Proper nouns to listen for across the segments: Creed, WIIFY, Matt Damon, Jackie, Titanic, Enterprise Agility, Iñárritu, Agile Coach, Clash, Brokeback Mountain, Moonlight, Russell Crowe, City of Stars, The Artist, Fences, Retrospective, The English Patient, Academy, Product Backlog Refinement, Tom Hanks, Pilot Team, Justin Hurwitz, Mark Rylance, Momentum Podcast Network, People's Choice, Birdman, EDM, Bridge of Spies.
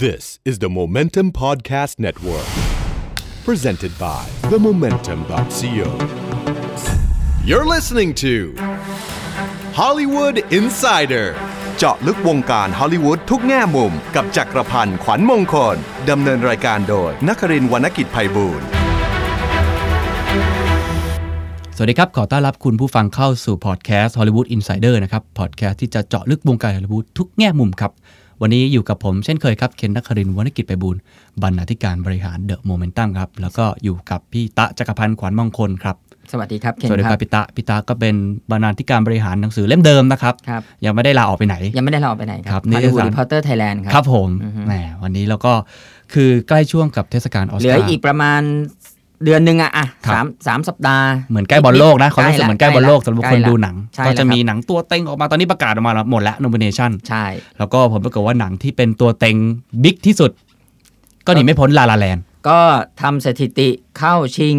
This is the Momentum Podcast Network, presented by themomentum.co. You're listening to Hollywood Insider. เจาะลึกวงการฮอลลีวูดทุกแง่มุมกับจักรพันธ์ขวัญมงคลดำเนินรายการโดยนครินทร์วรรณกิจไพบูลย์สวัสดีครับขอต้อนรับคุณผู้ฟังเข้าสู่พอดแคสต์ Hollywood Insider นะครับพอดแคสต์ที่จะเจาะลึกวงการฮอลลีวูดทุกแง่มุมครับวันนี้อยู่กับผมเช่นเคยครับเคนนครินทร์วรรณกิจไพบูลย์บรรณาธิการบริหาร The Momentum ครับแล้วก็อยู่กับพี่ตะจักรพันธ์ขวัญมงคลครับสวัสดีครับเคนครับสวัสดีครับพี่ตะก็เป็นบรรณาธิการบริหารหนังสือเล่มเดิมนะครับยังไม่ได้ลาออกไปไหนครับ Hollywood Reporter Thailand ครับครับผมแหมวันนี้เราก็คือใกล้ช่วงกับเทศกาล Oscar เหลืออีกประมาณเดือนนึงอ่ะ3สัปดาห์เหมือนใกล้บอลโลกนะเขารู้สึกเหมือนใกล้บอลโลกสำหรับคนดูหนังก็จะมีหนังตัวเต็งออกมาตอนนี้ประกาศออกมาหมดแล้ว nomination ใช่แล้วก็ผมรู้สึกว่าหนังที่เป็นตัวเต็งบิ๊กที่สุดก็หนีไม่พ้น La La Land ก็ทำสถิติเข้าชิง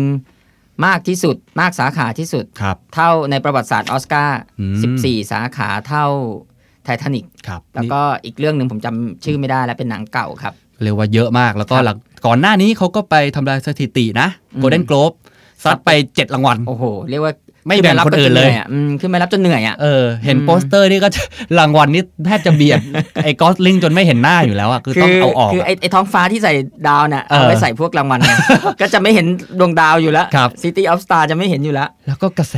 มากที่สุดมากสาขาที่สุดเท่าในประวัติศาสตร์ออสการ์14สาขาเท่า Titanic แล้วก็อีกเรื่องนึงผมจำชื่อไม่ได้แล้วเป็นหนังเก่าครับเรียกว่าเยอะมากแล้วก็ก่อนหน้านี้เขาก็ไปทำลายสถิตินะ Golden Globe ซัดไป7รางวัลโอ้โหเรียกว่าไม่แบ่งคนอื่นเลยขึ้นมารับจนเหนื่อยอ่ะเห็นโปสเตอร์นี่ก็รางวัลนี่แทบจะเบียดไอ้ Gosling จนไม่เห็นหน้าอยู่แล้วอ่ะคือต้องเอาออกคือไอ้ท้องฟ้าที่ใส่ดาวน่ะเอาไว้ใส่พวกรางวัลก็จะไม่เห็นดวงดาวอยู่แล้ว City of Stars จะไม่เห็นอยู่แล้วแล้วก็กระแ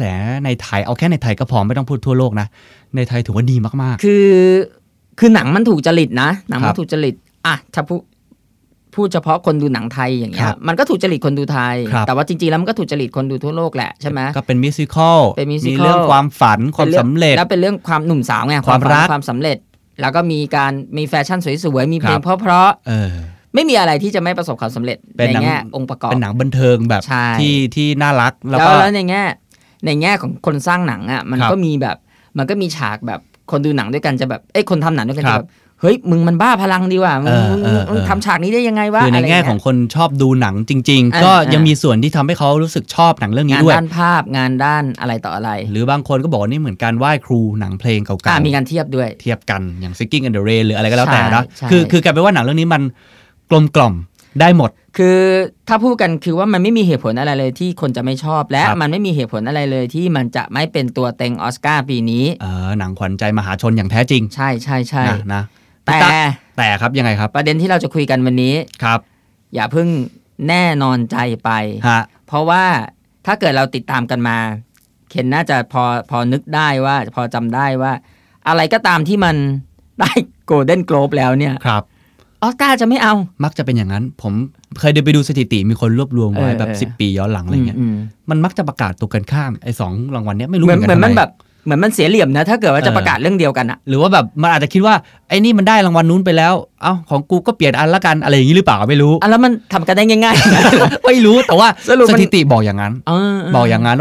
สในไทยเอาแค่ในไทยก็พอไม่ต้องพูดทั่วโลกนะในไทยถือว่าดีมากๆคือหนังมันถูกจริตนะหนังมันถูกจริตอ่ะถ้าพูดเฉพาะคนดูหนังไทยอย่างเงี้ยมันก็ถูกจริตคนดูไทยแต่ว่าจริงๆแล้วมันก็ถูกจริตคนดูทั่วโลกแหละใช่ไหมก็เป็นมิวสิคัลมีเรื่องความฝันความสำเร็จแล้วเป็นเรื่องความหนุ่มสาวไงความรักความสำเร็จแล้วก็มีการมีแฟชั่นสวยๆมีเพลงเพราะไม่มีอะไรที่จะไม่ประสบความสำเร็จในแง่องค์ประกอบเป็นหนังบันเทิงแบบที่น่ารักแล้วในแง่ของคนสร้างหนังอ่ะมันก็มีฉากแบบคนดูหนังด้วยกันจะแบบเอ้ยคนทำหนังด้วยกันจะแบบเฮ้ยมึงมันบ้าพลังดีว่ะมึงทำฉากนี้ได้ยังไงวะคือในแง่ของคนชอบดูหนังจริงๆก็ยังมีส่วนที่ทำให้เขารู้สึกชอบหนังเรื่องนี้ด้วยงานด้านภาพงานด้านอะไรต่ออะไรหรือบางคนก็บอกว่านี่เหมือนการไหว้ครูหนังเพลงเก่าๆมีการเทียบด้วยเทียบกันอย่าง Singing in the Rain หรืออะไรก็แล้วแต่นะคือกลายเป็นว่าหนังเรื่องนี้มันกลมกล่อมได้หมดคือถ้าพูดกันคือว่ามันไม่มีเหตุผลอะไรเลยที่คนจะไม่ชอบและมันไม่มีเหตุผลอะไรเลยที่มันจะไม่เป็นตัวเต็งออสการ์ปีนี้หนังขวัญใจมหาชนอย่างแท้จริงใช่ๆๆนะแต่ครับยังไงครับประเด็นที่เราจะคุยกันวันนี้ครับอย่าเพิ่งแน่นอนใจไปเพราะว่าถ้าเกิดเราติดตามกันมาเคนน่าจะพอนึกได้ว่าพอจำได้ว่าอะไรก็ตามที่มันได้โกลเด้นโกลบแล้วเนี่ยครับออสการ์จะไม่เอามักจะเป็นอย่างนั้นผมเคยเดินไปดูสถิติมีคนรวบรวมไว้แบบ10ปีย้อนหลังอะไรเงี้ยมันมักจะประกาศตัวกันข้ามไอ้2รางวัลเนี้ยไม่รู้เหมือนมันแบบเหมือนมันเสียเหลี่ยมนะถ้าเกิดว่าจะประกาศเรื่องเดียวกันอะหรือว่าแบบมันอาจจะคิดว่าไอ้นี่มันได้รางวัลนู้นไปแล้วเอ้าของกูก็เปลี่ยนอันละกันอะไรอย่างนี้หรือเปล่าไม่รู้อ่ะแล้วมันทำกันได้ง่ายๆไม่รู้แต่ว่าสถิติบอกอย่างนั้น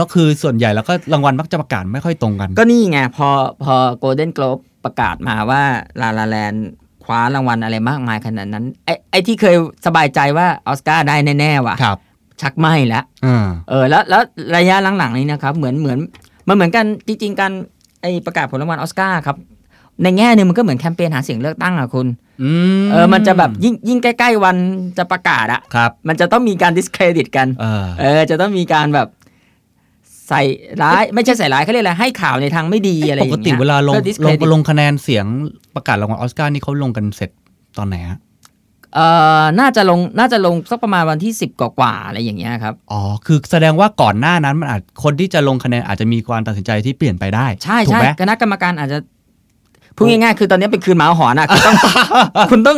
ก็คือส่วนใหญ่แล้วก็รางวัลมักจะประกาศไม่ค่อยตรงกันก็นี่ไงพอ Golden Globe ประกาศมาว่า La La Landคว้ารางวัลอะไรมากมายขนาดนั้นไอ้ที่เคยสบายใจว่าออสการ์ได้แน่ๆว่ะชักไม่แล้วแล้วระยะหลังๆนี้นะครับเหมือนกันจริงๆกันไอ้ประกาศผลรางวัลออสการ์ครับในแง่นึงมันก็เหมือนแคมเปญหาเสียงเลือกตั้งอ่ะคุณมันจะแบบยิ่งใกล้ๆวันจะประกาศอ่ะมันจะต้องมีการดิสเครดิตกันจะต้องมีการแบบใส่ร้ายไม่ใช่ใส่ร้ายเขาเรียกอะไรให้ข่าวในทางไม่ดีอะไรอย่างเงี้ยปกติเวลาลงคะแนนเสียงประกาศรางวัลออสการ์นี่เขาลงกันเสร็จตอนไหนฮะน่าจะลงสักประมาณวันที่10กว่าๆอะไรอย่างเงี้ยครับอ๋อคือแสดงว่าก่อนหน้านั้นมันอาจคนที่จะลงคะแนนอาจจะมีความตัดสินใจที่เปลี่ยนไปได้ใช่ใช่คณะกรรมการอาจจะพูดง่ายๆคือตอนนี้เป็นคืนหมาหอนอ่ะคุณต้อง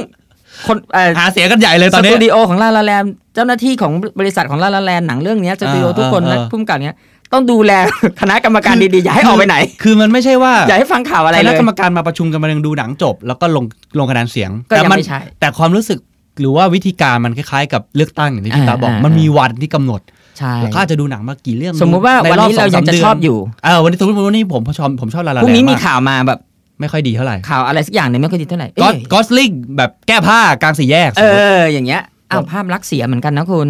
คนหาเสียงกันใหญ่เลยตอนนี้สตูดิโอของลาลาแลนด์เจ้าหน้าที่ของบริษัทของลาลาแลนด์หนังเรื่องนี้สตูดิโอทุกคนและผู้กำกับเนี้ยต้องดูแลคณะกรรมการดีๆอย่าให้ออกไปไหนคือมันไม่ใช่ว่าอย่าให้ฟังข่าวอะไรเลยคณะกรรมการมาประชุมกันมาดูหนังจบแล้วก็ลงคะแนนเสียงแต่มันแต่ความรู้สึกหรือว่าวิธีการมันคล้ายๆกับเลือกตั้งอย่างที่พี่ตาบอกมันมีวันที่กำหนดแล้วข้าจะดูหนังมากี่เรื่องสมมติว่าวันนี้เราอยากจะชอบอยู่วันนี้สมมติวันนี้ผมชอบลาลาแลนด์พรุ่งนี้มีข่าวมาแบบไม่ค่อยดีเท่าไหร่ข่าวอะไรสักอย่างเนี่ยไม่ค่อยดีเท่าไหร่Goslingแบบแก้ผ้ากลางสี่แยกอย่างเงี้ยภาพลักษณ์เสียเหมือนกันนะคุณ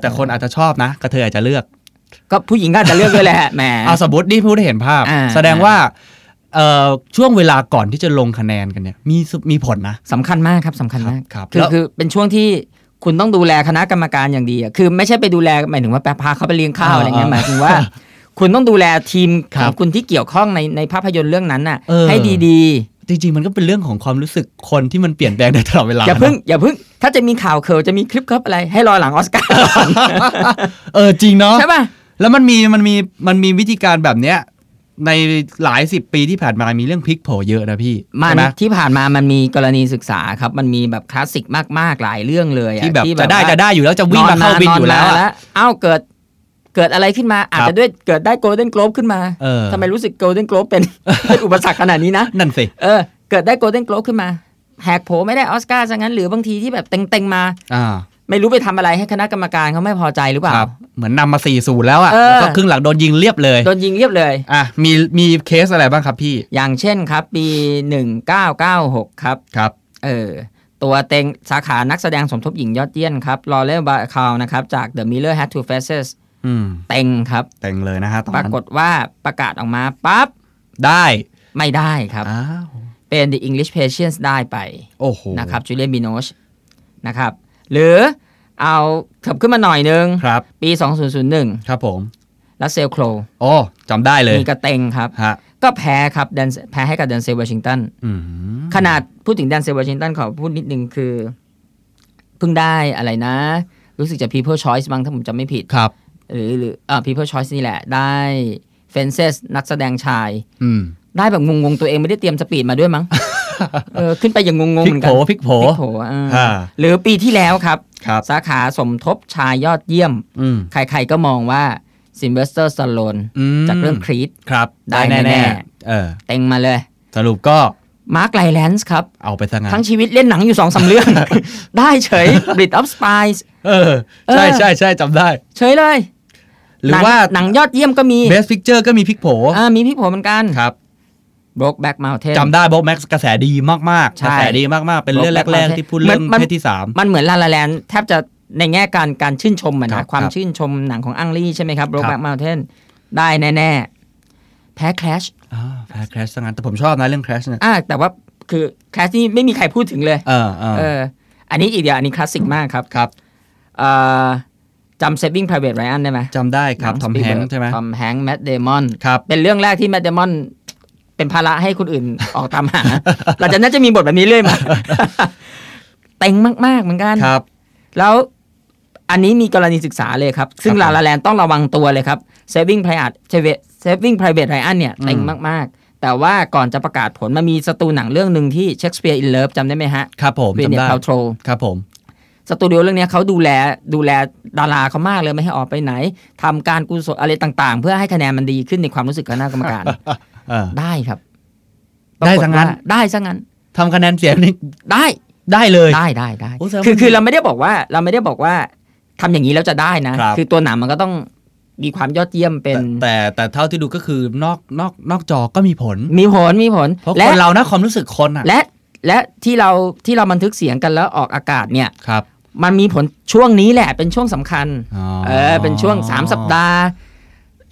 แต่คนอาจจะชอบนะกระเทยอาจจะเลือกก็ผู้หญิงก็อาจจะเลือกด้วยแหละแหมเอาสมมตินี่พูดได้เห็นภาพแสดงว่า ช่วงเวลาก่อนที่จะลงคะแนนกันเนี่ยมีผลนะสำคัญมากครับสำคัญมากคือเป็นช่วงที่คุณต้องดูแลคณะกรรมการอย่างดีอ่ะคือไม่ใช่ไปดูแลหมายถึงว่าพาเขาไปเลี้ยงข้าวอะไรเงี้ยหมายถึงว่าคุณต้องดูแลทีมของคุณที่เกี่ยวข้องในภาพยนตร์เรื่องนั้นน่ะให้ดีๆจริงๆมันก็เป็นเรื่องของความรู้สึกคนที่มันเปลี่ยนแปลงได้ตลอดเวลาอย่าเพิ่งถ้าจะมีข่าวเคอจะมีคลิปครับอะไรให้รอหลังออสการ์จริงเนาะใช่ป่ะแล้วมันมีวิธีการแบบเนี้ยในหลาย10ปีที่ผ่านมามีเรื่องพลิกโผเยอะนะพี่มันที่ผ่านมามันมีกรณีศึกษาครับมันมีแบบคลาสสิกมากๆหลายเรื่องเลยที่แบบจะได้อยู่แล้วจะวิ่งมาเข้าบินอยู่แล้วอ้าวเกิดอะไรขึ้นมาอาจจะด้วยเกิดได้โกลเด้นโกลบขึ้นมาทำไมรู้สึกโกลเด้นโกลบเป็นอุปสรรคขนาดนี้นะนั่นสิเกิดได้โกลเด้นโกลบขึ้นมาแหกโผไม่ได้ออสการ์ซะงั้นหรือบางทีที่แบบเต็งๆมาไม่รู้ไปทำอะไรให้คณะกรรมการเขาไม่พอใจหรือเปล่าเหมือนนำมา 4-0 แล้วอ่ะแล้วก็ครึ่งหลังโดนยิงเรียบเลยอ่ะมีเคสอะไรบ้างครับพี่อย่างเช่นครับปี1996ครับตัวเต็งสาขานักแสดงสมทบหญิงยอดเยี่ยมครับลอเรนบาคาวนะครับจาก The Miller Had Two Faces เต็งครับเต็งเลยนะฮะปรากฏว่าประกาศออกมาปั๊บได้ไม่ได้ครับเป็น The English Patient ได้ไปโอ้โหนะครับจูเลียนบีโนชนะครับหรือเอาเถิบขึ้นมาหน่อยนึงปี2001ครับผมรัสเซลโครว์อ๋อจำได้เลยมีกระเต็งครับก็แพ้ครับแพ้ให้กับแดนเซลวอชิงตันขนาดพูดถึงแดนเซลวอชิงตันขอพูดนิดนึงคือเพิ่งได้อะไรนะรู้สึกจะ People's Choice บ้างถ้าผมจำไม่ผิดครับหรือPeople's Choice นี่แหละได้ Fences นักแสดงชายได้แบบงงๆตัวเองไม่ได้เตรียมสปีดมาด้วยมั้งขึ้นไปอย่างงงๆเหมือนกันพลิกโผหรือปีที่แล้วครับสาขาสมทบชายยอดเยี่ยมใครๆก็มองว่าซิลเวสเตอร์สตาโลนจากเรื่องครีดได้แน่เต็งมาเลยสรุปก็มาร์คไลแลนซ์ครับเอาไปซะงั้นทั้งชีวิตเล่นหนังอยู่ 2-3 เรื่อง ได้เฉย Bridge of Spies ใช่จำได้เฉยเลยหรือว่าหนังยอดเยี่ยมก็มี Best Picture ก็มีพลิกโผมีพลิกโผเหมือนกันครับBrokeback Mountain จำได้ Brokeback กระแสดีมากๆกระแสดีมากๆเป็นเรื่องแรกๆที่พูดเรื่องเพศที่3มันเหมือน La La Land แทบจะในแง่การชื่นชมอ่ะนะความชื่นชมหนังของอังลี่ใช่ไหมครับ Brokeback Mountain ได้แน่ๆแพ้ Clash แพ้ Clash ซะงั้นแต่ผมชอบนะเรื่อง Clash เนี่ยแต่ว่าคือ Clash นี่ไม่มีใครพูดถึงเลยอันนี้อีกอันนี้คลาสสิกมากครับจำ Saving Private Ryan ได้มั้ยจำได้ครับ Tom Hanks ใช่มั้ย Tom Hanks Matt Damon เป็นเรื่องแรกที่ Matt Damonเป็นภาระให้คนอื่นออกตามหาหลังจากนั้นจะมีบทแบบนี้เรื่อยมาเต็งมากๆเหมือนกันครับแล้วอันนี้มีกรณีศึกษาเลยครับซึ่งลาลาแลนด์ต้องระวังตัวเลยครับ Saving Private Ryan เนี่ยเต็งมากๆแต่ว่าก่อนจะประกาศผลมันมีสตูหนังเรื่องนึงที่ Shakespeare in Love จำได้ไหมฮะครับผมจำได้ครับผมสตูดิโอเรื่องนี้เขาดูแลดาราเขามากเลยไม่ให้ออกไปไหนทำการกุศลอะไรต่างๆเพื่อให้คะแนนมันดีขึ้นในความรู้สึกคณะกรรมการได้ครับได้ซะงั้นทำคะแนนเสียงนี่ได้เลยได้คือเราไม่ได้บอกว่าทำอย่างนี้แล้วจะได้นะคือตัวหนังมันก็ต้องมีความยอดเยี่ยมเป็นแต่เท่าที่ดูก็คือนอกจอก็มีผลเพราะคนเรานะความรู้สึกคนอ่ะและที่เราบันทึกเสียงกันแล้วออกอากาศเนี่ยมันมีผลช่วงนี้แหละเป็นช่วงสำคัญเป็นช่วง3สัปดาห์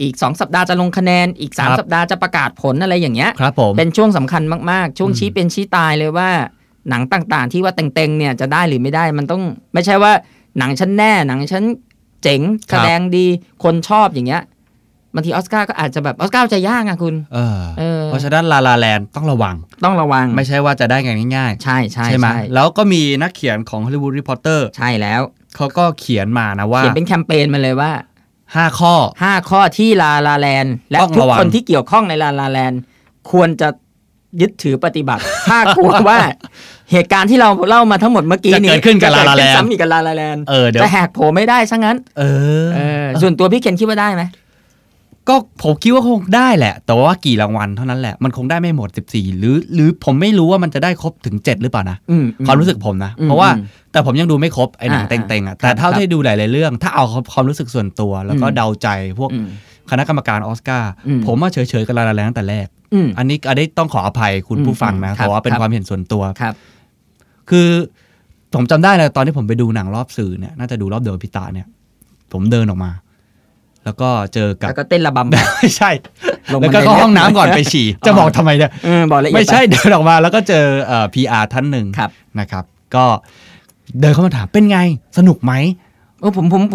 อีก2สัปดาห์จะลงคะแนนอีก3สัปดาห์จะประกาศผลอะไรอย่างเงี้ยเป็นช่วงสำคัญมากๆช่วงชี้เป็นชี้ตายเลยว่าหนังต่างๆที่ว่าเต็งๆเนี่ยจะได้หรือไม่ได้มันต้องไม่ใช่ว่าหนังชั้นแน่หนังชั้นเจ๋งแสดงดีคนชอบอย่างเงี้ยบางทีออสการ์ก็อาจจะแบบออสการ์จะยากอ่ะคุณเพราะฉะนั้นลาลาแลนด์ต้องระวังไม่ใช่ว่าจะได้ง่ายๆใช่มั้ยแล้วก็มีนักเขียนของ Hollywood Reporter ใช่แล้วเค้าก็เขียนมานะว่าเขียนเป็นแคมเปญมาเลยว่า5 ข้อที่ลาลาแลนด์และทุกคนที่เกี่ยวข้องในลาลาแลนด์ควรจะยึดถือปฏิบัติถ้ากลัวว่าเหตุการณ์ที่เราเล่ามาทั้งหมดเมื่อกี้นี้จะเกิดขึ้นกับลาลาแลนด์ซ้ำอีกกับลาลาแลนด์จะแหกโผไม่ได้ซะงั้นส่วนตัวพี่เคนคิดว่าได้ไหมก็ผมคิดว่าคงได้แหละแต่ว่ากี่รางวัลเท่านั้นแหละมันคงได้ไม่หมด14หรือผมไม่รู้ว่ามันจะได้ครบถึง7หรือเปล่านะความรู้สึกผมนะเพราะว่าแต่ผมยังดูไม่ครบไอ้หนังเต็งๆอ่ะแต่เท่าที่ดูหลายๆเรื่องถ้าเอาความรู้สึกส่วนตัวแล้วก็เดาใจพวกคณะกรรมการออสการ์ผมว่าเฉยๆกับลาลาแลนด์ตั้งแต่แรกอันนี้ต้องขออภัยคุณผู้ฟังนะเพราะว่าเป็นความเห็นส่วนตัวคือผมจำได้เลยตอนที่ผมไปดูหนังรอบสื่อเนี่ยน่าจะดูรอบเดียวกับพี่ตาเนี่ยผมเดินออกมา แล้วก็เจอกับแล้วก็เต้นระบำไม่ใช่แล้วก็เข้าห้องน้ำก่อนไปฉี่จะบอกทำไมเนี่ยไม่ใช่เดินออกมาแล้วก็เจอPR ท่านหนึ่งนะครับก็เดินเข้ามาถามเป็นไงสนุกไหม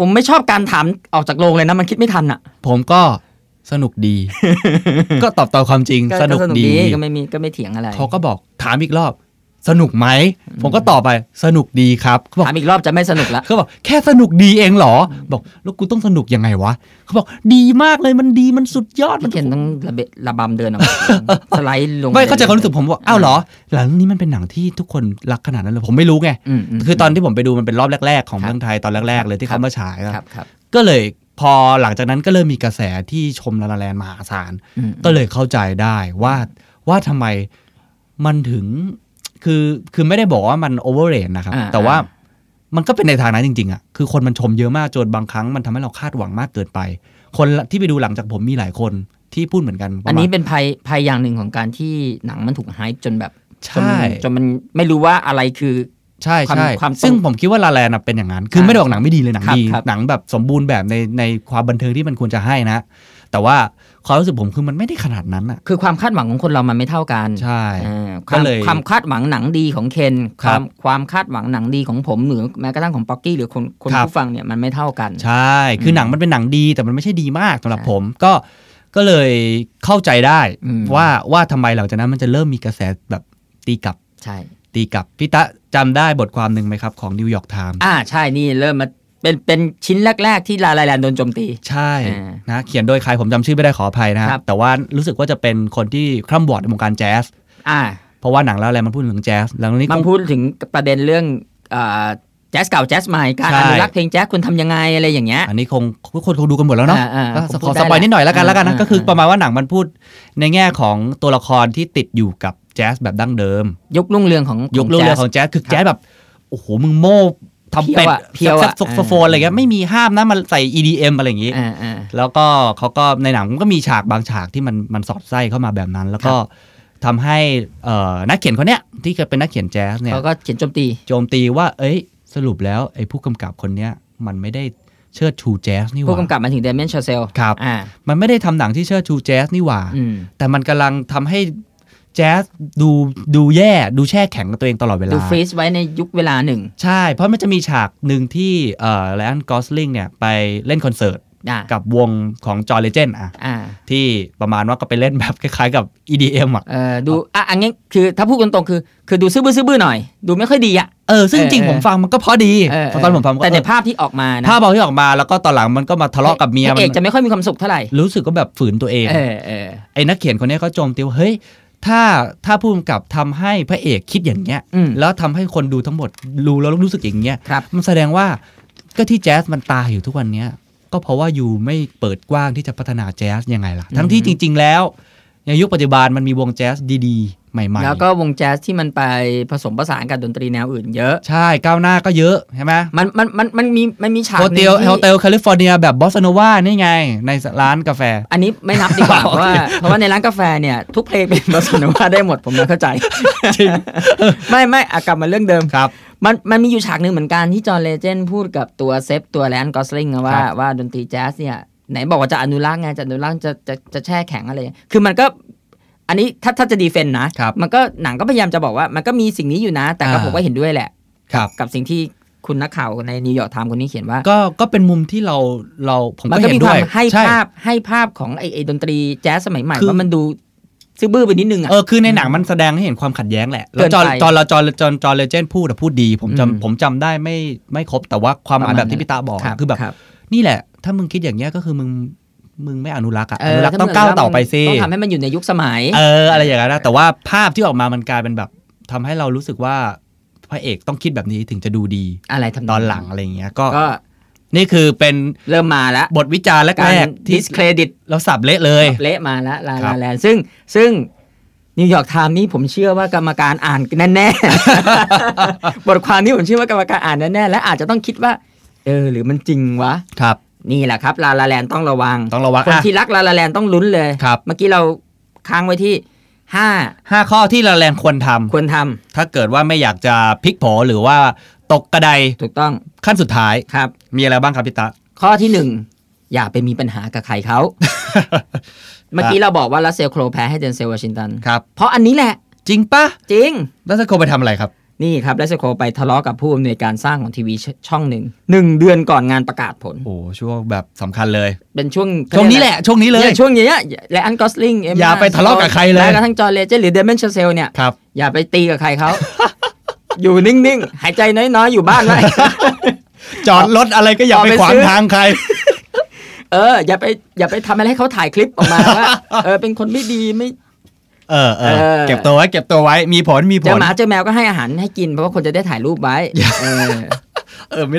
ผมไม่ชอบการถามออกจากโรงเลยนะมันคิดไม่ทันอ่ะผมก็สนุกดีก็ตอบตามความจริงสนุกดีก็ไม่เถียงอะไรเขาก็บอกถามอีกรอบสนุกไหมผมก็ตอบไปสนุกดีครับเขาบอกถามอีกรอบจะไม่สนุกละเขาบอกแค่สนุกดีเองเหรอบอกแล้วกูต้องสนุกยังไงวะเขาบอกดีมากเลยมันดีมันสุดยอดมันเห็นต้องระบำเดินออกมาสไลด์ลงไม่เข้าใจความรู้สึกผมว่าอ้าวเหรอหลังนี้มันเป็นหนังที่ทุกคนรักขนาดนั้นเลยผมไม่รู้ไงคือตอนที่ผมไปดูมันเป็นรอบแรกๆของเมืองไทยตอนแรกๆเลยที่เขามาฉายก็เลยพอหลังจากนั้นก็เริ่มมีกระแสที่ชมลาลาแลนด์มหาศาลก็เลยเข้าใจได้ว่าทำไมมันถึงคือไม่ได้บอกว่ามันโอเวอร์เรทนะครับแต่ว่ามันก็เป็นในทางนั้นจริงๆอ่ะคือคนมันชมเยอะมากจนบางครั้งมันทำให้เราคาดหวังมากเกินไปคนที่ไปดูหลังจากผมมีหลายคนที่พูดเหมือนกันอันนี้เป็นภัยอย่างหนึ่งของการที่หนังมันถูกไฮป์จนแบบจนมันไม่รู้ว่าอะไรคือใช่ใช่ซึ่งผมคิดว่าลาแลนด์เป็นอย่างนั้นคือไม่ได้บอกหนังไม่ดีเลยหนังดีหนังแบบสมบูรณ์แบบในความบันเทิงที่มันควรจะให้นะแต่ว่าความรู้สึกผมคือมันไม่ได้ขนาดนั้นอ่ะคือความคาดหวังของคนเรามันไม่เท่ากันใช่ความคาดหวังหนังดีของเคนความคาดหวังหนังดีของผมหรือแม้กระทั่งของป๊อกกี้หรือคนผู้ฟังเนี่ยมันไม่เท่ากันใช่คือหนังมันเป็นหนังดีแต่มันไม่ใช่ดีมากสำหรับผมก็เลยเข้าใจได้ว่าทำไมหลังจากนั้นมันจะเริ่มมีกระแสแบบตีกลับใช่ตีกลับพี่ตะจำได้บทความหนึ่งไหมครับของนิวยอร์กไทม์ใช่นี่เริ่มมาเป็นชิ้นแรกๆที่ลาลาแลนด์โดนโจมตีใช่นะเขียนโดยใครผมจำชื่อไม่ได้ขออภัยนะครับแต่ว่ารู้สึกว่าจะเป็นคนที่คร่ำวอดในวงการแจ๊สเพราะว่าหนังลาลาแลนด์มันพูดถึงแจ๊สแล้วนี่มันพูดถึงประเด็นเรื่องแจ๊สเก่าแจ๊สใหม่การอนุรักษ์เพลงแจ๊สคุณทำยังไงอะไรอย่างเงี้ยอันนี้คงทุกคนคงดูกันหมดแล้วเนาะขอสปอยนิดหน่อยแล้วกันนะก็คือประมาณว่าหนังมันพูดในแง่ของตัวละครที่ติดอยู่กับแจ๊สแบบดั้งเดิมยกลุ่งเรื่องของแจ๊สคือแจ๊สแบบโอ้โหมึงโม่ทำเป็ดแซกโซโฟนอะไรเงี้ยไม่มีห้ามนะมันใส่ EDM อะไรอย่างงี้แล้วก็เขาก็ในหนังมันก็มีฉากบางฉากที่มันสอดไส้เข้ามาแบบนั้นแล้วก็ทำให้นักเขียนคนเนี้ยที่เคยเป็นนักเขียนแจ๊สเนี่ยเขาก็เขียนโจมตีว่าเอ้ยสรุปแล้วไอ้ผู้กำกับคนเนี้ยมันไม่ได้เชิดชูแจ๊สนี่หว่าผู้กำกับมาถึงเดเมียน ชาเซลครับมันไม่ได้ทำหนังที่เชิดชูแจ๊สนี่หว่าแต่มันกำลังทำให้แจ๊สดูแย่ดูแช่แข็งกับตัวเองตลอดเวลาดูฟรีซไว้ในยุคเวลาหนึ่งใช่เพราะมันจะมีฉากหนึ่งที่Ryan Gosling เนี่ยไปเล่นคอนเสิร์ตกับวงของจอห์นเลเจนด์ที่ประมาณว่าก็ไปเล่นแบบคล้ายๆกับ EDM อ่ะดูอันนี้คือถ้าพูดกันตรงคือดูซื่อๆหน่อยดูไม่ค่อยดีอ่ะซึ่งจริงผมฟังมันก็พอดีตอนผมฟังแต่ในภาพที่ออกมานะภาพที่ออกมาแล้วก็ตอนหลังมันก็มาทะเลาะกับเมียมันเอกจะไม่ค่อยมีความสุขเท่าไหร่รู้สึกก็แบบฝืนตัวเองไอ้นักเขียนคนนี้ก็โจมตีว่าเฮ้ยถ้าผู้กำกับทำให้พระเอกคิดอย่างเงี้ยแล้วทำให้คนดูทั้งหมดรู้แล้วรู้สึกอย่างเงี้ยมันแสดงว่าก็ที่แจ๊สมันตายอยู่ทุกวันเนี้ยก็เพราะว่าอยู่ไม่เปิดกว้างที่จะพัฒนาแจ๊สยังไงล่ะทั้งที่จริงๆแล้วในยุคปัจจุบันมันมีวงแจ๊สดีๆใหม่ๆแล้วก็วงแจ๊สที่มันไปผสมผสานกับดนตรีแนวอื่นเยอะใช่ก้าวหน้าก็เยอะใช่ไหมมันมีฉากนึงที่Hotel Californiaแบบบอสซาโนวานี่ไงในร้านกาแฟอันนี้ไม่นับดีกว่าเพราะว่าในร้านกาแฟเนี่ยทุกเพลงเป็นบอสซาโนวาได้หมดผมเข้าใจจริงไม่กลับมาเรื่องเดิมครับมันมีอยู่ฉากนึงเหมือนกันที่จอห์นเลเจนด์พูดกับตัวเซฟตัวแรนกอสลิงว่าดนตรีแจ๊สเนี่ยไหนบอกว่าจะอนุรักษ์ไงจะอนุรักษ์จะแช่แข็งอะไรคือมันก็อันนี้ถ้าจะดีเฟนนะมันก็หนังก็พยายามจะบอกว่ามันก็มีสิ่งนี้อยู่นะแต่ก็ผมก็เห็นด้วยแหละกับสิ่งที่คุณนักข่าวในนิวยอร์กไทม์คนนี้เขียนว่าก็เป็นมุมที่เราผมก็เห็นด้วยให้ภาพของไอดนตรีแจ๊สสมัยใหม่ว่ามันดูซื้อบื้อไปนิดนึงอ่ะคือในหนังมันแสดงให้เห็นความขัดแย้งแหละแล้วจอห์นเลเจนด์พูดดีผมจำได้ไม่ครบแต่ว่าความหมายแบบที่พี่ตาบอกคือแบบนี่แหละถ้ามึงคิดอย่างเงี้ยก็คือมึงไม่อนุรักษ์อ่ะอนุรักษ์ต้องก้าวต่อไปสิต้องทำให้มันอยู่ในยุคสมัยอะไรอย่างเงี้ยนะแต่ว่าภาพที่ออกมามันกลายเป็นแบบทำให้เรารู้สึกว่าพระเอกต้องคิดแบบนี้ถึงจะดูดีอะไรทำตอนหลังอะไรอย่างเงี้ยก็นี่คือเป็นเริ่มมาแล้วบทวิจารณ์และการดิสเครดิตเราสับเละเลยเละมาแล้วลาลาแลนด์ซึ่งนิวยอร์กไทม์นี่ผมเชื่อว่ากรรมการอ่านแน่ๆบทความนี้ผมเชื่อว่ากรรมการอ่านแน่ๆและอาจจะต้องคิดว่าหรือมันจริงวะครับนี่แหละครับลาลาแลนด์ต้องระวังคนที่รักลาลาแลนด์ต้องลุ้นเลยเมื่อกี้เราค้างไว้ที่5ข้อที่ลาลาแลนด์ควรทำถ้าเกิดว่าไม่อยากจะพลิกโผหรือว่าตกกระไดถูกต้องขั้นสุดท้ายครับมีอะไรบ้างครับพี่ตะข้อที่1 อย่าไปมีปัญหากับใครเขาเมื่อกี้เราบอกว่ารัสเซลโคลแพ้ให้เดนเซลวอชิงตันครับเพราะอันนี้แหละจริงปะจริงรัสเซลโคลไปทำอะไรครับนี่ครับรัสเซลโคลไปทะเลาะกับผู้อำนวยการสร้างของทีวีช่อง1เดือนก่อนงานประกาศผลโอ้ช่วงแบบสำคัญเลยเป็นช่วงนี้แหละช่วงนี้เลยช่วงนี้และRyan Goslingอย่าไปทะเลาะกับใครเลยและกระทั่งจอร์เลเจนหรือเดมอนชาเซลเนี่ยอย่าไปตีกับใครเขาอยู่นิ่งๆหายใจน้อยๆอยู่บ้านไว้จอดรถอะไรก็อย่าไปขวางทางใครอย่าไปทำอะไรให้เขาถ่ายคลิปออกมาว่าเป็นคนไม่ดีไม่เก็บตัวไว้มีผลเจ้าหมาเจ้าแมวก็ให้อาหารให้กินเพราะว่าคนจะได้ถ่ายรูปไว้ไม่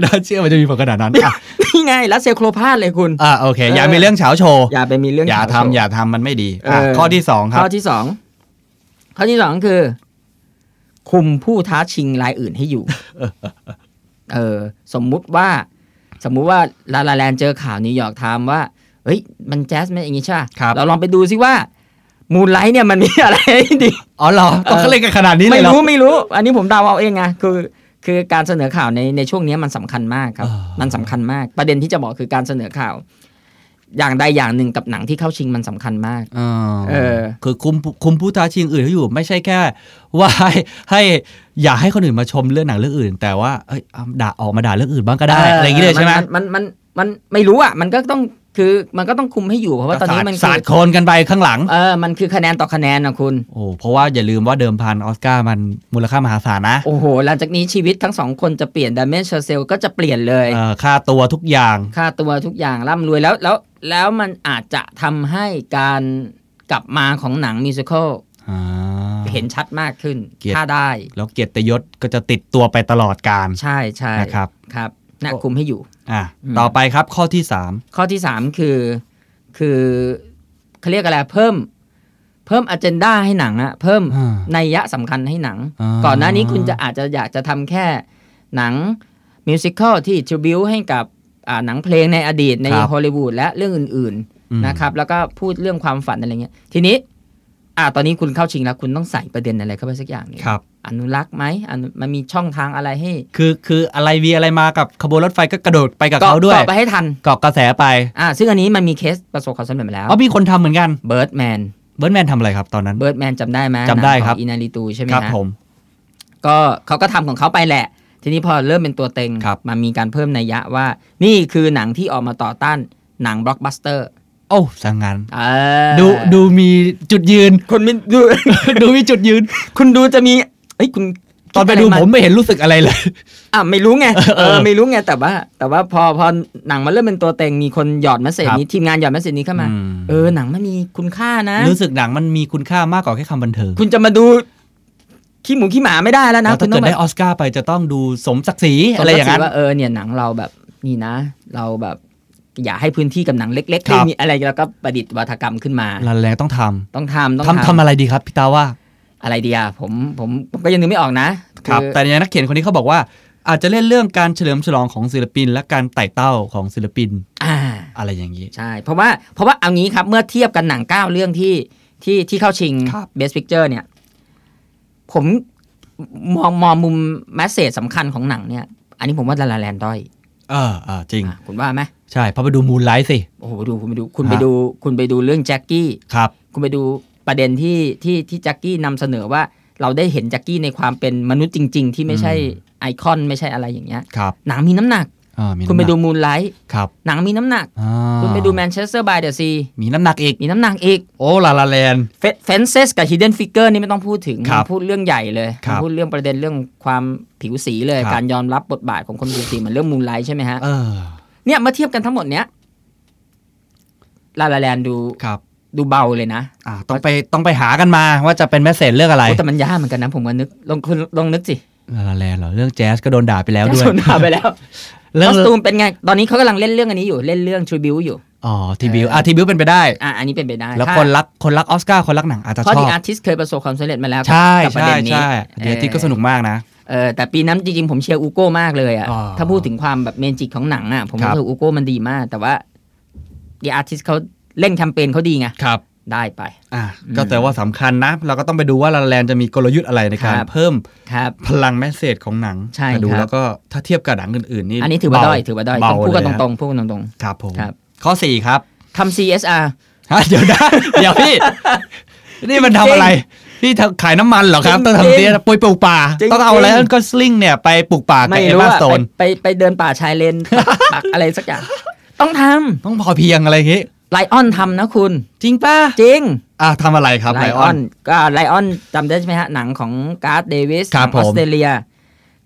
น่าเชื่อมันจะมีผลขนาดนั้นนี่ไงรัสเซลโคลพาดเลยคุณโอเคอย่ามีเรื่องเฉาโชว์อย่าไปมีเรื่องอย่าทำมันไม่ดีข้อที่2ครับข้อที่ 2คือคุมผู้ท้าชิงรายอื่นให้อยู่สมมุติว่าลาลาแลนด์เจอข่าวนิวยอร์กไทม์ว่าเฮ้ยมันแจ๊สมั้ยอย่างงี้ใช่ป่ะเราลองไปดูซิว่า Moonlight เนี่ยมันมีอะไรดีอ๋อเหรอต้องเล่นกันขนาดนี้เลยเหรอไม่รู้อันนี้ผมเดาเอาเองไงคือการเสนอข่าวในช่วงนี้มันสำคัญมากครับมันสำคัญมากประเด็นที่จะบอกคือการเสนอข่าวอย่างใดอย่างหนึ่งกับหนังที่เข้าชิงมันสำคัญมากคือคุมผู้ท้าชิงอื่นเขาอยู่ไม่ใช่แค่ว่าให้อย่าให้คนอื่นมาชมเรื่องหนังเรื่องอื่นแต่ว่าด่าออกมาด่าเรื่องอื่นบ้างก็ได้อะไรอย่างเงี้ยใช่ไหมมันไม่รู้อ่ะมันก็ต้องคือมันก็ต้องคุมให้อยู่เพราะว่าตอนนี้มันศาสตร์โคนกันไปข้างหลังมันคือคะแนนต่อคะแนนนะคุณโอ้เพราะว่าอย่าลืมว่าเดิมพันออสการ์มันมูลค่ามหาศาลนะโอ้โหหลังจากนี้ชีวิตทั้งสองคนจะเปลี่ยนดาเมนชาเซลก็จะเปลี่ยนเลยค่าตัวทุกอย่างร่ำรวยแล้วมันอาจจะทำให้การกลับมาของหนังมิวสิคัลเห็นชัดมากขึ้นถ้าได้แล้วเกียรติยศก็จะติดตัวไปตลอดกาลใช่ๆครับน่าคุมให้อยู่ต่อไปครับข้อที่3ข้อที่3คือเขาเรียกอะไรเพิ่มอเจนดาให้หนังเพิ่มนัยยะสำคัญให้หนังก่อนหน้านี้คุณจะอาจจะอยากจะทำแค่หนังมิวสิคัลที่ทริบิวต์ให้กับหนังเพลงในอดีตในฮอลลีวูดและเรื่องอื่นๆนะครับแล้วก็พูดเรื่องความฝันอะไรเงี้ยทีนี้ตอนนี้คุณเข้าชิงแล้วคุณต้องใส่ประเด็นอะไรเข้าไปสักอย่างนึงอนุรักษ์ไหมมันมีช่องทางอะไรให้คืออะไรวีอะไรมากับขบวนรถไฟก็กระโดดไปกับเขาด้วยเกาะไปให้ทันเกาะกระแสไปซึ่งอันนี้มันมีเคสประสบความสำเร็จมาแล้วมีคนทำเหมือนกันเบิร์ดแมนทำอะไรครับตอนนั้นเบิร์ดแมนจำได้ไหมจำได้ครับอินาริตูใช่ไหมครับผมก็เขาก็ทำของเขาไปแหละทีนี้พอเริ่มเป็นตัวเต็งมันมีการเพิ่มนัยยะว่านี่คือหนังที่ออกมาต่อต้านหนังบล็อกบัสเตอร์โอ้สังงานดูมีจุดยืนคนมีดูมีจุดยืนคุณดูจะมีคุณตอนไปดูผมไม่เห็นรู้สึกอะไรเลยไม่รู้ไงแต่ว่าพอหนังมันเริ่มเป็นตัวเต็งมีคนหยอดเมสเสจนี้ทีมงานหยอดเมสเสจนี้เข้ามาหนังมันมีคุณค่านะรู้สึกหนังมันมีคุณค่ามากกว่าแค่คำบันเทิงคุณจะมาดูขี้หมูขี้หมาไม่ได้แล้วนะถ้าเกิดได้ออสการ์ไปจะต้องดูสมศักดิ์ศรีอะไรอย่างนั้นว่าเนี่ยหนังเราแบบนี่นะเราแบบอย่าให้พื้นที่กับหนังเล็กๆที่มีอะไรแล้วก็ประดิษฐ์วาทกรรมขึ้นมาแล้วต้องทำอะไรดีครับพี่ตาว่าอะไรดีอ่ะผมก็ยังนึกไม่ออกนะครับแต่ในนักเขียนคนนี้เขาบอกว่าอาจจะเล่นเรื่องการเฉลิมฉลองของศิลปินและการไต่เต้าของศิลปินอะไรอย่างนี้ใช่เพราะว่าเอางี้ครับเมื่อเทียบกันหนัง9เรื่องที่เข้าชิง Best Picture เนี่ยผมมองมุมแมสเสจสำคัญของหนังเนี่ยอันนี้ผมว่าลาลาแลนด์ด้อยจริงคุณว่าไหมใช่พอไปดู Moonlight สิโอ้โหดูคุณไปดูเรื่อง Jackie ครับคุณไปดูประเด็นที่แจ็คกี้นำเสนอว่าเราได้เห็นแจ็คกี้ในความเป็นมนุษย์จริงๆที่ไม่ใช่ไอคอนไม่ใช่อะไรอย่างเงี้ยหนังมีน้ำหนักคุณไปดู Moonlight หนังมีน้ำหนักคุณไปดู Manchester by the Sea มีน้ำหนักอีกโอ้ลาลาแลนด์ Fences กับ Hidden Figures นี่ไม่ต้องพูดถึงพูดเรื่องใหญ่เลยพูดเรื่องประเด็นเรื่องความผิวสีเลยการยอมรับบทบาทของคนผิวสีเหมือนเรื่อง Moonlight ใช่มั้ยฮะเนี่ยมาเทียบกันทั้งหมดเนี้ยลาลาแลนด์ดูเบาเลยนะต้องไปหากันมาว่าจะเป็นแมสเสจเรื่องอะไรแต่มันยากเหมือนกันนะผมก็นึกลองนึกสิลาลาแลนด์เหรอเรื่องแจ๊สก็โดนด่าไปแล้วด้วยเรื่องคอสตูมเป็นไงตอนนี้เขากำลังเล่นเรื่องอันนี้อยู่เล่นเรื่องทริบิวต์อยู่ทริบิวต์เป็นไปได้อันนี้เป็นไปได้แล้วคนรักออสการ์คนรักหนังอาจจะชอบเพราะที่อาร์ติสเคยประสบความสำเร็จมาแล้วกับประเด็นนี้เดอะอาร์ติสก็สนุกมากนะแต่ปีนั้นจริงๆผมเชียร์อูโก้มากเลยอ่ะถ้าพูดถึงความแบบเมจิกของหนังอ่ะผมรู้สึกอูโก้มันดีมากแต่ว่าเดอะอาร์ติสเขาเล่นแคมเปญเขาดีไงครับได้ไปก็แต่ว่าสำคัญนะเราก็ต้องไปดูว่าลาลาแลนด์จะมีกลยุทธ์อะไรในการเพิ่มพลังแมสเสจของหนังมาดูแล้วก็ถ้าเทียบกับหนังอื่นๆนี่อันนี้ถือว่าด้อยต้องพูดกันตรงๆครับผม ข้อ4ครับทำ CSR ฮะเดี๋ยวนะเดี๋ยวพี่นี่มันทำอะไรพี่ขายน้ำมันเหรอครับต้องทำเตี้ยปลูกป่าต้องเอาอะไรก็สลิงเนี่ยไปปลูกป่ากับเอมาสโตนไปเดินป่าชายเลนปักอะไรสักอย่างต้องทำต้องพอเพียงอะไรอย่างงี้Lion ทำนะคุณจริงป่ะจริงอ่ะทำอะไรครับ Lion ก็ Lion จำได้ใช่ไหมฮะหนังของ Garth Davis ของออสเตรเลีย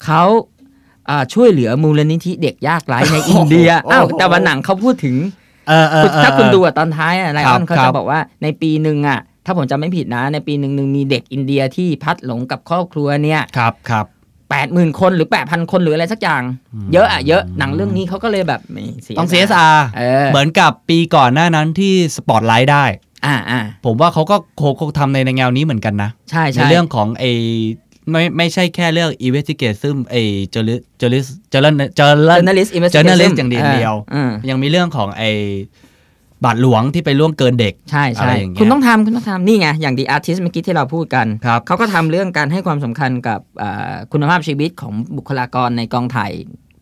เขาช่วยเหลือมูลนิธิเด็กยากไร้ในอินเดียอ้าวแต่ว่าหนังเขาพูดถึงถ้าคุณดูตอนท้ายอ่ะ Lion เขาจะบอกว่าในปีนึงอ่ะถ้าผมจำไม่ผิดนะในปีนึงมีเด็กอินเดียที่พัดหลงกับครอบครัวเนี่ยครับ80,000 คนหรือ 8,000 คนหรืออะไรสักอย่างเยอะอ่ะเยอะหนังเรื่องนี้เขาก็เลยแบบต้อง CSR เหมือนกับปีก่อนหน้านั้นที่สปอตไลท์ได้ผมว่าเขาก็คงทำในแนวนี้เหมือนกันนะใช่ในเรื่องของไอ้ไม่ใช่แค่เรื่อง investigation ไอ้ journalist investigation อย่างเดียวยังมีเรื่องของไอ้บาทหลวงที่ไปล่วงเกินเด็กใช่ใช่คุณต้องทำคุณต้องทำนี่ไงอย่าง The Artist เมื่อกี้ที่เราพูดกันเขาก็ทำเรื่องการให้ความสำคัญกับคุณภาพชีวิตของบุคลากรในกองถ่าย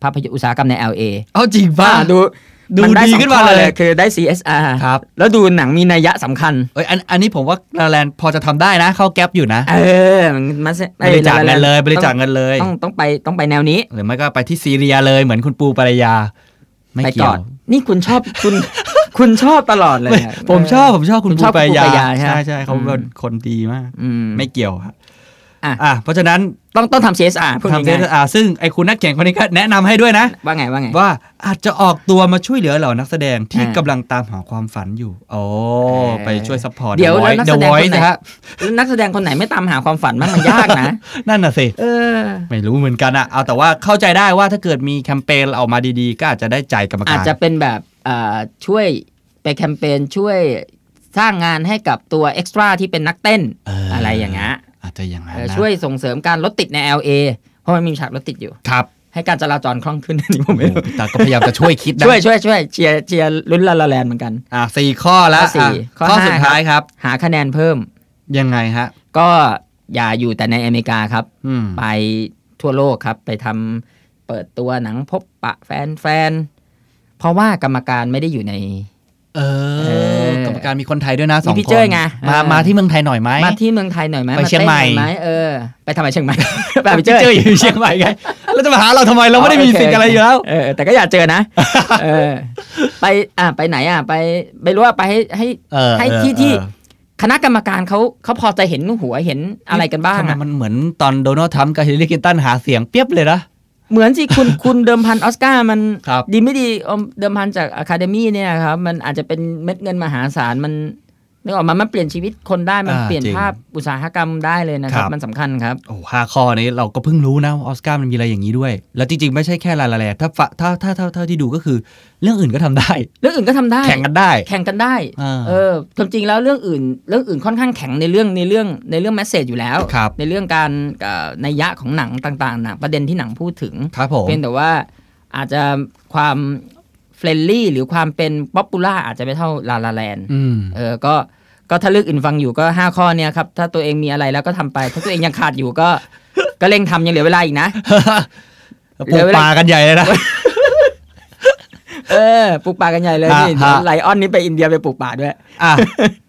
ภาพยนตร์อุตสาหกรรมใน LA เอาจริงป่ะดูดีขึ้นมาเลยคือได้ CSR ครับแล้วดูหนังมีนัยยะสำคัญเอ้ยอันนี้ผมว่าลาแลนด์พอจะทำได้นะเข้าแก๊ปอยู่นะบริจาคเงินเลยบริจาคเงินเลยต้องไปแนวนี้หรือไม่ก็ไปที่ซีเรียเลยเหมือนคุณปูปรายาไม่เกี่ยวนี่คุณชอบคุณชอบตลอดเลยผมชอบคุณปูปายาใช่ๆเขาเป็นคนดีมากไม่เกี่ยวครับเพราะฉะนั้นต้องทำ CSR ทำ CSR ซึ่งไอ้คุณนักเขียนคนนี้ก็แนะนำให้ด้วยนะว่าไงว่าอาจจะออกตัวมาช่วยเหลือเหล่านักแสดงที่กำลังตามหาความฝันอยู่โอ้ไปช่วยซัพพอร์ตเดี๋ยวนักแสดงคนไหนนักแสดงคนไหนไม่ตามหาความฝันมันยากนะนั่นน่ะสิไม่รู้เหมือนกันอะเอาแต่ว่าเข้าใจได้ว่าถ้าเกิดมีแคมเปญออกมาดีๆก็อาจจะได้ใจกรรมการอาจจะเป็นแบบช่วยไปแคมเปญช่วยสร้างงานให้กับตัวเอ็กซ์ตร้าที่เป็นนักเต้นอะไรอย่างเงี้ยอาจจะอย่างนั้นช่วยส่งเสริมการรถติดใน LA เพราะมันมีฉากรถติดอยู่ครับให้การจราจรคล่องขึ้นนี่ผมไม่รู้แต่ก็พยายามจะช่วยคิดนะช่วยเชียร์ลุ้นลาลาแลนด์เหมือนกัน4ข้อแล้วข้อสุดท้ายครับหาคะแนนเพิ่มยังไงฮะก็อย่าอยู่แต่ในอเมริกาครับไปทั่วโลกครับไปทำเปิดตัวหนังพบปะแฟนเพราะว่ากรรมการไม่ได้อยู่ในกรรมการมีคนไทยด้วยนะ2คนพี่เจ้ยไงมาที่เมืองไทยหน่อยมั้ยมาที่เมืองไทยหน่อยมั้ยไปเชียงใหม่มั้ยไปทำไมเชียงใหม่แบบพี่เจ้ยอยู่เชียงใหม่ไงแล้วจะมาหาเราทำไมเราไม่ได้มีสิทธิ์อะไรอยู่แล้วแต่ก็อยากเจอนะไปไปไหนไปไม่รู้ว่าไปให้ที่คณะกรรมการเขาพอจะเห็นหัวเห็นอะไรกันบ้างมันเหมือนตอนโดนัลด์ทรัมป์กับฮิลลารีคลินตันหาเสียงเปียบเลยนะเหมือนสิคุณเดิมพันออสการ์มันดีไม่ดีเดิมพันจากอะคาเดมี่เนี่ยครับมันอาจจะเป็นเม็ดเงินมหาศาลมันนึกออกมันเปลี่ยนชีวิตคนได้มันเปลี่ยนภาพอุตสาหกรรมได้เลยนะครับมันสำคัญครับโอ้5ข้อนี้เราก็เพิ่งรู้นะออสการ์มันมีอะไรอย่างนี้ด้วยแล้วจริงๆไม่ใช่แค่ลาลาแลนด์ถ้าที่ดูก็คือเรื่องอื่นก็ทำได้เรื่องอื่นก็ทำได้แข่งกันได้ความจริงแล้วเรื่องอื่นค่อนข้างแข็งในเรื่องแมสเสจอยู่แล้วในเรื่องการนัยยะของหนังต่างๆนะประเด็นที่หนังพูดถึงเพียงแต่ว่าอาจจะความเฟรนลี่หรือความเป็นป๊อปปูล่าอาจจะไม่เท่าลาลาแลนด์ก็ถ้าเลือกอื่นฟังอยู่ก็5ข้อเนี่ยครับถ้าตัวเองมีอะไรแล้วก็ทำไปถ้าตัวเองยังขาดอยู่ก็เร่งทำยังเหลือเวลาอีกนะปูปลากันใหญ่เลยนะปูปลากันใหญ่เลยนี่ไลออนนี่ไปอินเดียไปปูปลาด้วย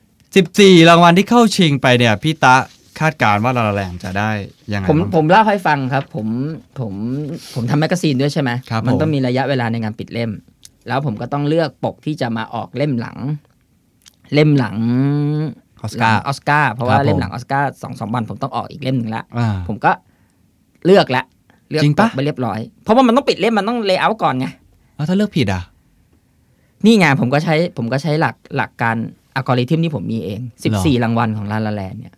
14รางวัลที่เข้าชิงไปเนี่ยพี่ตะคาดการณ์ว่าลาลาแลนด์จะได้ยังไงผมเล่าให้ฟังครับผมทำแมกกาซีนด้วยใช่ไหมมันต้องมีระยะเวลาในการปิดเล่มแล้วผมก็ต้องเลือกปกที่จะมาออกเล่มหลังออสการ์เพราะว่าเล่มหลังออสการ์ 2-3 วันผมต้องออกอีกเล่มนึงละผมก็เลือกปกไปเรียบร้อยเพราะว่ามันต้องปิดเล่มมันต้องเลย์เอาท์ก่อนไงแล้วถ้าเลือกผิดอ่ะนี่ไงผมก็ใช้หลักการอัลกอริทึมที่ผมมีเอง14รางวัลของลาลาแลนด์เนี่ย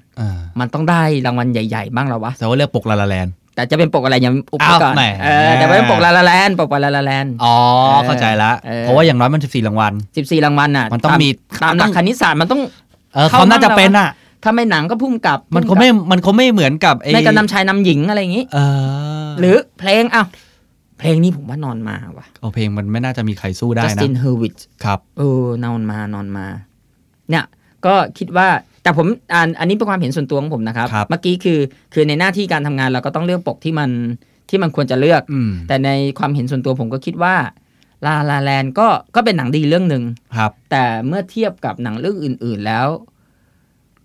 มันต้องได้รางวัลใหญ่ๆบ้างแล้ววะแต่ว่าเลือกปกลาลาแลนด์แต่จะเป็นปกอะไรยังอุปกรณ์แต่ไม่เป็นปกลาลาแลนด์ปกลาลาแลนด์อ๋อเข้าใจละเพราะว่าอย่างน้อยมัน14รางวัล14รางวัลน่ะมันต้องมีตามหลักคณิตศาสตร์มันต้องเขาน่าจะเป็นน่ะถ้าไม่หนังก็พุ่มกับมันคงไม่เหมือนกับไอ้ในการนำชายนำหญิงอะไรอย่างงี้หรือเพลงเพลงนี้ผมว่านอนมาว่ะเพลงมันไม่น่าจะมีใครสู้ได้นะจัสตินเฮอร์วิตครับนอนมาเนี่ยก็คิดว่าแต่ผมอันนี้เป็นความเห็นส่วนตัวของผมนะครับเมื่อกี้คือในหน้าที่การทำงานเราก็ต้องเลือกปกที่มันควรจะเลือกแต่ในความเห็นส่วนตัวผมก็คิดว่า ลาลาแลนด์ก็เป็นหนังดีเรื่องนึงครับแต่เมื่อเทียบกับหนังเรื่องอื่นๆแล้ว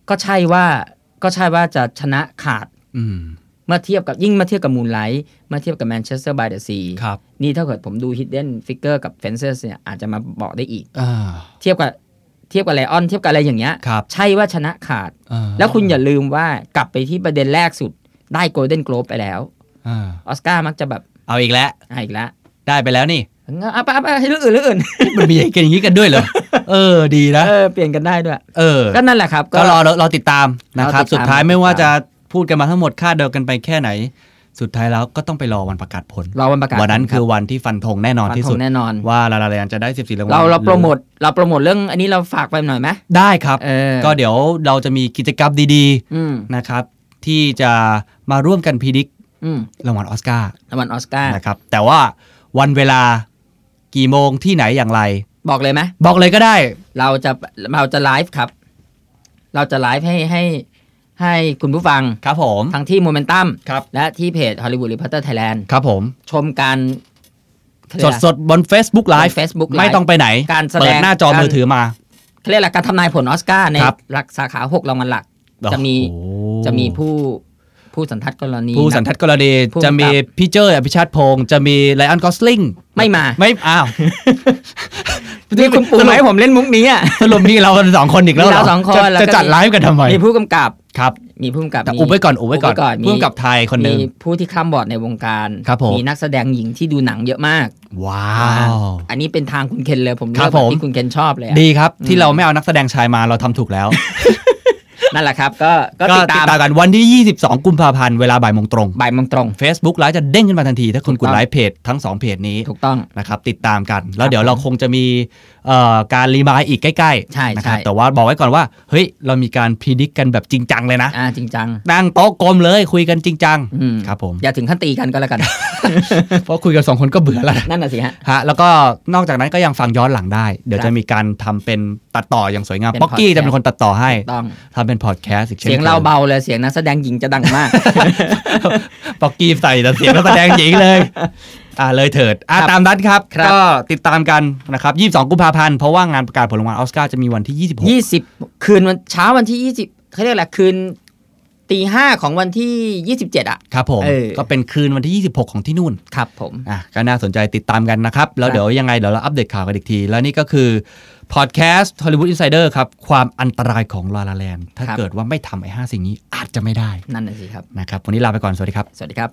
ก็ใช่ว่าจะชนะขาดเมื่อเทียบกับยิ่งมาเทียบกับ Moonlight มาเทียบกับ Manchester by the Sea ครับนี่ถ้าเกิดผมดู Hidden Figure กับ Fences เนี่ยอาจจะมาบอกได้อีกเทียบกับ Lion เทียบกับอะไรอย่างเงี้ยใช่ว่าชนะขาดแล้วคุณอย่าลืมว่ากลับไปที่ประเด็นแรกสุดได้ Golden Globe ไปแล้วOscar มักจะแบบเอาอีกแล้วได้ไปแล้วนี่เอาไปให้เรื่องอื่น มันมีอย่างงี้กันด้วยเหรอ ดีนะเปลี่ยนกันได้ด้วยก็นั่นแหละครับก็รอติดตามนะครับสุดท้ายไม่ว่าจะพูดกันมาทั้งหมดคาดเดากันไปแค่ไหนสุดท้ายแล้วก็ต้องไปรอวันประกาศผลวันนั้นคือวันที่ฟันธงแน่นอนที่สุดว่าลาลาแลนด์จะได้14รางวัลเราโปรโมทเรื่องอันนี้เราฝากไปหน่อยมั้ยได้ครับก็เดี๋ยวเราจะมีกิจกรรมดีๆนะครับที่จะมาร่วมกันพิดิกรางวัลออสการ์นะครับแต่ว่าวันเวลากี่โมงที่ไหนอย่างไรบอกเลยไหมบอกเลยก็ได้เราจะไลฟ์ครับเราจะไลฟ์ให้คุณผู้ฟังครับผมทั้งที่ Momentum และที่เพจ Hollywood Reporter Thailand ครับผมชมการสดบน Facebook Live ไม่ต้องไปไหนเปิดหน้าจอมือถือมาเรียกหลักการทำนายผลออสการ์ในหลักสาขา6รางวัลหลักจะมีผู้สันทัดกรณีจะมีพี่เจ้ยอภิชาติพงษ์จะมี Ryan Gosling ไม่อ้าวนี่คุณปู่ให้ผมเล่นมุกนี้อ่ะสรุปนี่เรา2คนอีกแล้วเหรอจะจัดไลฟ์กันทำไมมีผู้กำกับครับมีผู้กำกับแต่อุบไว้ก่อนผู้กำกับไทยคนนึงมีผู้ที่ข้ามบอร์ดในวงการมีนักแสดงหญิงที่ดูหนังเยอะมากว้าวอันนี้เป็นทางคุณเคนเลยผมเลือกที่คุณเคนชอบเลยดีครับที่เราไม่เอานักแสดงชายมาเราทำถูกแล้วนั่นแหละครับก็ติดตามกันวันที่22กุมภาพันธ์เวลาบ่ายโมงตรง Facebook Live จะเด้งขึ้นมาทันทีถ้าคุณกดไลค์เพจทั้ง2เพจนี้ถูกต้องนะครับติดตามกันแล้วเดี๋ยวเราคงจะมีการรีมายด์อีกใกล้ๆนะครับแต่ว่าบอกไว้ก่อนว่าเฮ้ยเรามีการพรีดิกกันแบบจริงจังเลยนะจริงจังตั้งโต๊ะกลมเลยคุยกันจริงจังครับผมอย่าถึงขั้นตีกันก็แล้วกันเพราะคุยกัน2คนก็เบื่อแล้วนั่นน่ะสิฮะแล้วก็นอกจากนั้นก็ยังฟังย้อนหลังได้เดี๋ยวจะมีการทำเป็นตัดต่ออย่างสวยงามป๊อกกี้จะเป็นคนตัดต่อให้ทำเป็นพอดแคสต์เสียงเราเบาเลยเสียงนักแสดงหญิงจะดังมากป๊อกกี้ใส่แต่เสียงนักแสดงหญิงเลยเลยเถิดตามนั้นครับก็ติดตามกันนะครับ22กุมภาพันธ์เพราะว่างานประกาศผลรางวัลออสการ์จะมีวันที่26คืนวันเช้าวันที่20เค้าเรียกอะไรคืน 5:00 นของวันที่27อ่ะครับผมก็เป็นคืนวันที่26ของที่นู่นครับผมก็น่าสนใจติดตามกันนะครับแล้วเดี๋ยวยังไงเดี๋ยวเราอัปเดตข่าวกันอีกทีแล้วนี่ก็คือพอดแคสต์ Hollywood Insider ครับความอันตรายของ La La Land ถ้าเกิดว่าไม่ทำไอ้5สิ่งนี้อาจจะไม่ได้นั่นน่ะสิครับนะครับวันนี้ลาไปก่อนสวัสดีครับสวัสดีครับ